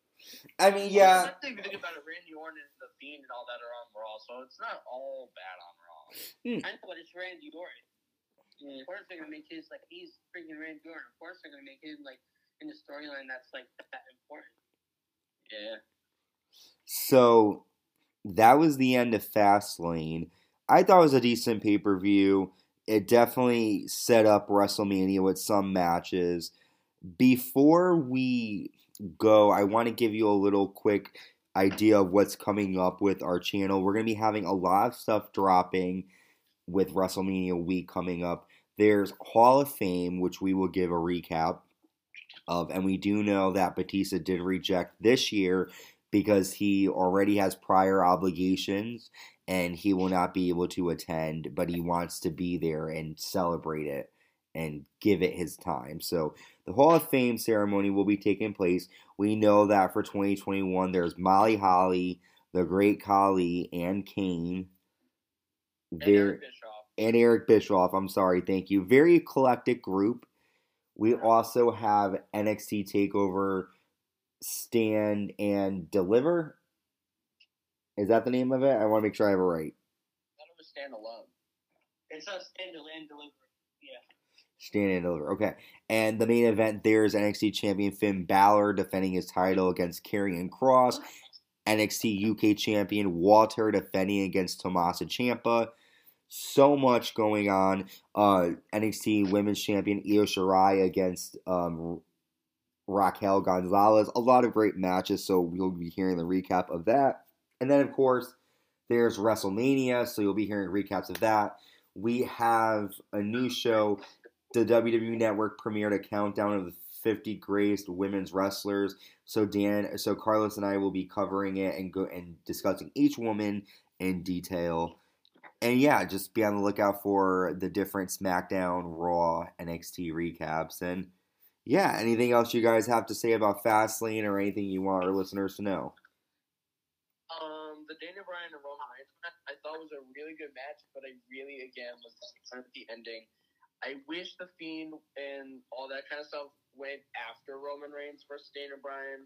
I mean yeah well, think about it, Randy Orton and The Fiend and all that are on Raw, so it's not all bad on Raw. Mm. I know, but it's Randy Orton. Yeah. Of course they're gonna make his like he's freaking Randy Orton. Of course they're gonna make him like in the storyline that's like that important. Yeah. So that was the end of Fastlane. I thought it was a decent pay per view. it definitely set up WrestleMania with some matches. Before we go, I want to give you a little quick idea of what's coming up with our channel. We're going to be having a lot of stuff dropping with WrestleMania week coming up. There's Hall of Fame, which we will give a recap of, and we do know that Batista did reject this year because he already has prior obligations and he will not be able to attend, but he wants to be there and celebrate it and give it his time. So the Hall of Fame ceremony will be taking place. We know that for twenty twenty-one, there's Molly Holly, the Great Khali, and Kane. There, and Eric Bischoff. And Eric Bischoff, I'm sorry, thank you. Very eclectic group. We also have N X T TakeOver Stand and Deliver. Is that the name of it? I want to make sure I have it right. I thought it was Stand Alone. It's not Stand and Deliver. Yeah. Stand and Deliver. Okay. And the main event there is N X T champion Finn Balor defending his title against Karrion Kross. N X T U K champion Walter defending against Tommaso Ciampa. So much going on. Uh, N X T Women's Champion Io Shirai against um, Raquel Gonzalez. A lot of great matches, so we'll be hearing the recap of that. And then, of course, there's WrestleMania, so you'll be hearing recaps of that. We have a new show. The W W E Network premiered a countdown of the fifty greatest women's wrestlers. So Dan, so Carlos and I will be covering it and go and discussing each woman in detail. And yeah, just be on the lookout for the different SmackDown, Raw, N X T recaps. And yeah, anything else you guys have to say about Fastlane or anything you want our listeners to know? Um, the Daniel Bryan and Roman Reigns match I thought was a really good match, but I really, again, was disappointed with the ending. I wish The Fiend and all that kind of stuff went after Roman Reigns versus Daniel Bryan.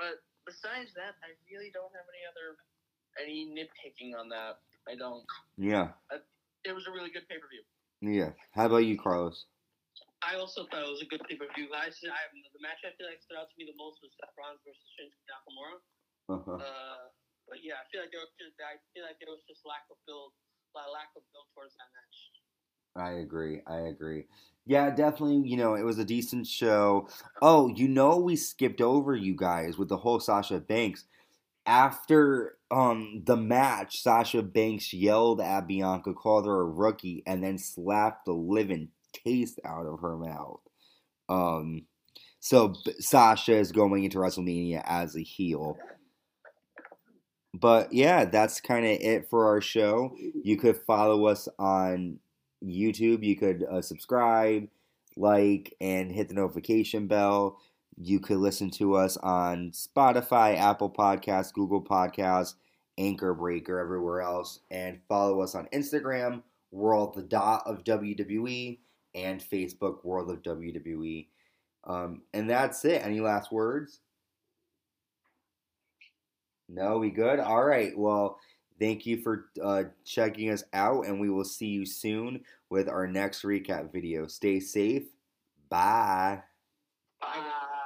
But besides that, I really don't have any other any nitpicking on that. I don't. Yeah. Uh, it was a really good pay-per-view. Yeah. How about you, Carlos? I also thought it was a good pay-per-view. I, I, the match I feel like stood out to me the most was Seth Rollins versus Shinsuke Nakamura. Uh-huh. Uh, but yeah, I feel like there was just, I feel like there was just lack of build, lack of build towards that match. I agree. I agree. Yeah, definitely. You know, it was a decent show. Oh, you know, we skipped over you guys with the whole Sasha Banks. After um, the match, Sasha Banks yelled at Bianca, called her a rookie, and then slapped the living taste out of her mouth. Um, so Sasha is going into WrestleMania as a heel. But yeah, that's kind of it for our show. You could follow us on YouTube. You could uh, subscribe, like, and hit the notification bell. You could listen to us on Spotify, Apple Podcasts, Google Podcasts, Anchor Breaker, everywhere else. And follow us on Instagram, World the Dot of W W E, and Facebook, World of W W E. Um, and that's it. Any last words? No, we good? All right. Well, thank you for uh, checking us out, and we will see you soon with our next recap video. Stay safe. Bye. Bye.